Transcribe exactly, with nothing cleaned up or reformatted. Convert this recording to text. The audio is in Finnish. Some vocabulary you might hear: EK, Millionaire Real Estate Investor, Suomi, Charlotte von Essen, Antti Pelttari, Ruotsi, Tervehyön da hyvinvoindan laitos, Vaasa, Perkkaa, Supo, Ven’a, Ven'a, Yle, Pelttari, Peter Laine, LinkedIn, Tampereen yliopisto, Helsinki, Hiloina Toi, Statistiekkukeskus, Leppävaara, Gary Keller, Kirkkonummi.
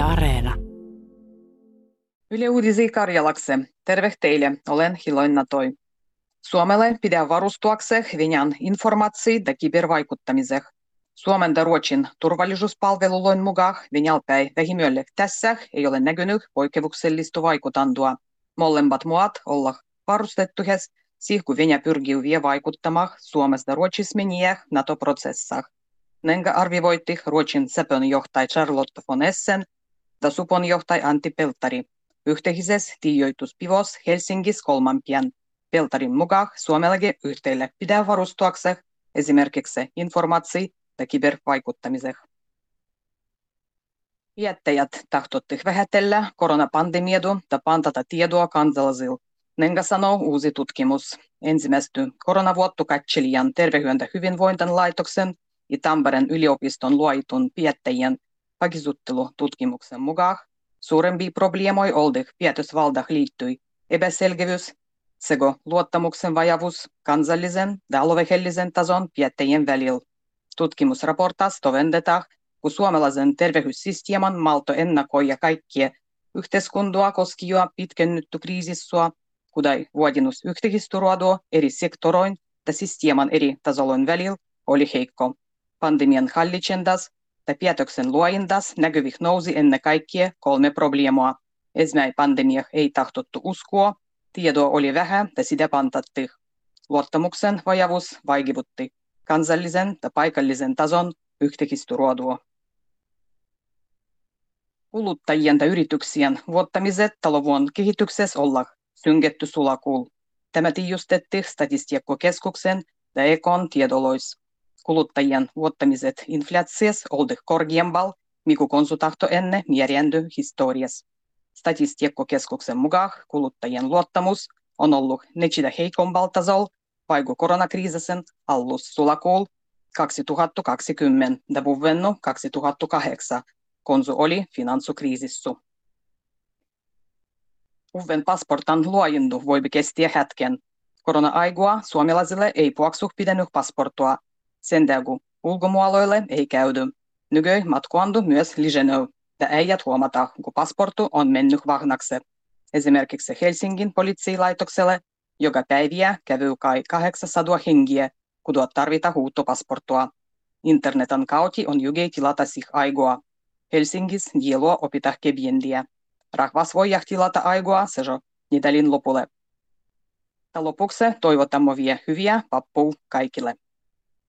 Yle Areena. Yle Uutisia Karjalaksi. Terve teille, olen Hiloina Toi. Suomella pidä varustuakse Venäjän informaatioon ja kybervaikuttamiseen. Suomen ja Ruotsin turvallisuuspalveluloin mukaan Venäjälpäin vähimyölle tässä ei ole näkynyt poikkeuksellista vaikutantua. Molemmat muat olla varustettuhes, siihen kun Venäjä pyrkii vie vaikuttamaan Suomesta Ruotsissa meniä NATO-prosessaan. Nenga arvivoitti Ruotsin sepön johtaja Charlotte von Essen ja supon johtaja Antti Pelttari. Yhteisessä tiijoituspivos Helsingissä kolmanpien. Peltarin mukaan Suomellakin yhteillä pitää varustuakse esimerkiksi informaatio- ja kybervaikuttamiseen. Jättäjät tahtotti vähätellä koronapandemiadu ja pantata tiedua kansalaisille, nenga sanoo uusi tutkimus. Ensimmäistä koronavuotta katselijan Terveyden ja hyvinvoinnin laitoksen ja Tampereen yliopiston luoitun päättäjien pakisuuttelututkimuksen mukaan suurempi probleemoi oldih päätösvaldah liittyi epäselkevyys sekä luottamuksen vajavuus kansallisen ja alueellisen tason päättäjien välillä. Tutkimusraportassa todennetaan, kun suomalaisen terveyssysteemin malto ennakoida kaikkia yhteiskuntaa koskevia pitkännytty kriisissua, kuten vuodinus yhteistyötä eri sektoroin ja systeemin eri tasojen välillä oli heikko. Pandemian hallitsendas ja päätöksen luojendas näkyvih nousi ennen kaikkea kolme probleemaa. Ensimmäinen pandemia ei tahtottu uskoa, tietoa oli vähän ja sitä pantattiin. Luottamuksen vajavuus vaikeutti kansallisen ja paikallisen tason yhteistyötä. Kuluttajien ja yrityksien vuottamiset talouden kehityksessä olla syngetty sulakuul. Tämä tiedustettiin Statistiikkakeskuksen ja Ekon tiedoloissa. Kuluttajien vuottamiset inflaatiossa oldih korkeampal, mikä konsultahto ennen mierendy historiassa. Statistiikkakeskuksen mukaan kuluttajien luottamus on ollut nechida heikompal tasolla, vaikka koronakriisisen allus sulakuul kaksituhattakaksikymmentä ja vuvennu kaksituhattakahdeksan, konsu oli finanssikriisissä. Uven pasportan luojendu voi kestiä hetken. Korona-aikua suomalaisille ei puaksuh pidennyt pasportua. Sen täyku ulkomualoille ei käydy. Nykyi matkuandu myös liženöy, ja äijät huomata, kun pasportu on mennyt vahnakse. Esimerkiksi Helsingin poliisilaitokselle joka päiviä kävyy kai kahdeksansataa henkiä, kun tarvita huuttopasportua. Internetan kautta on jugei tilata sih aigoa. Helsingissä dielua opitah kebiendiä. Rahvas voi tilata aigoa sejo nidelin lopulle. Ja lopuksi toivotamme vielä hyviä pappua kaikille.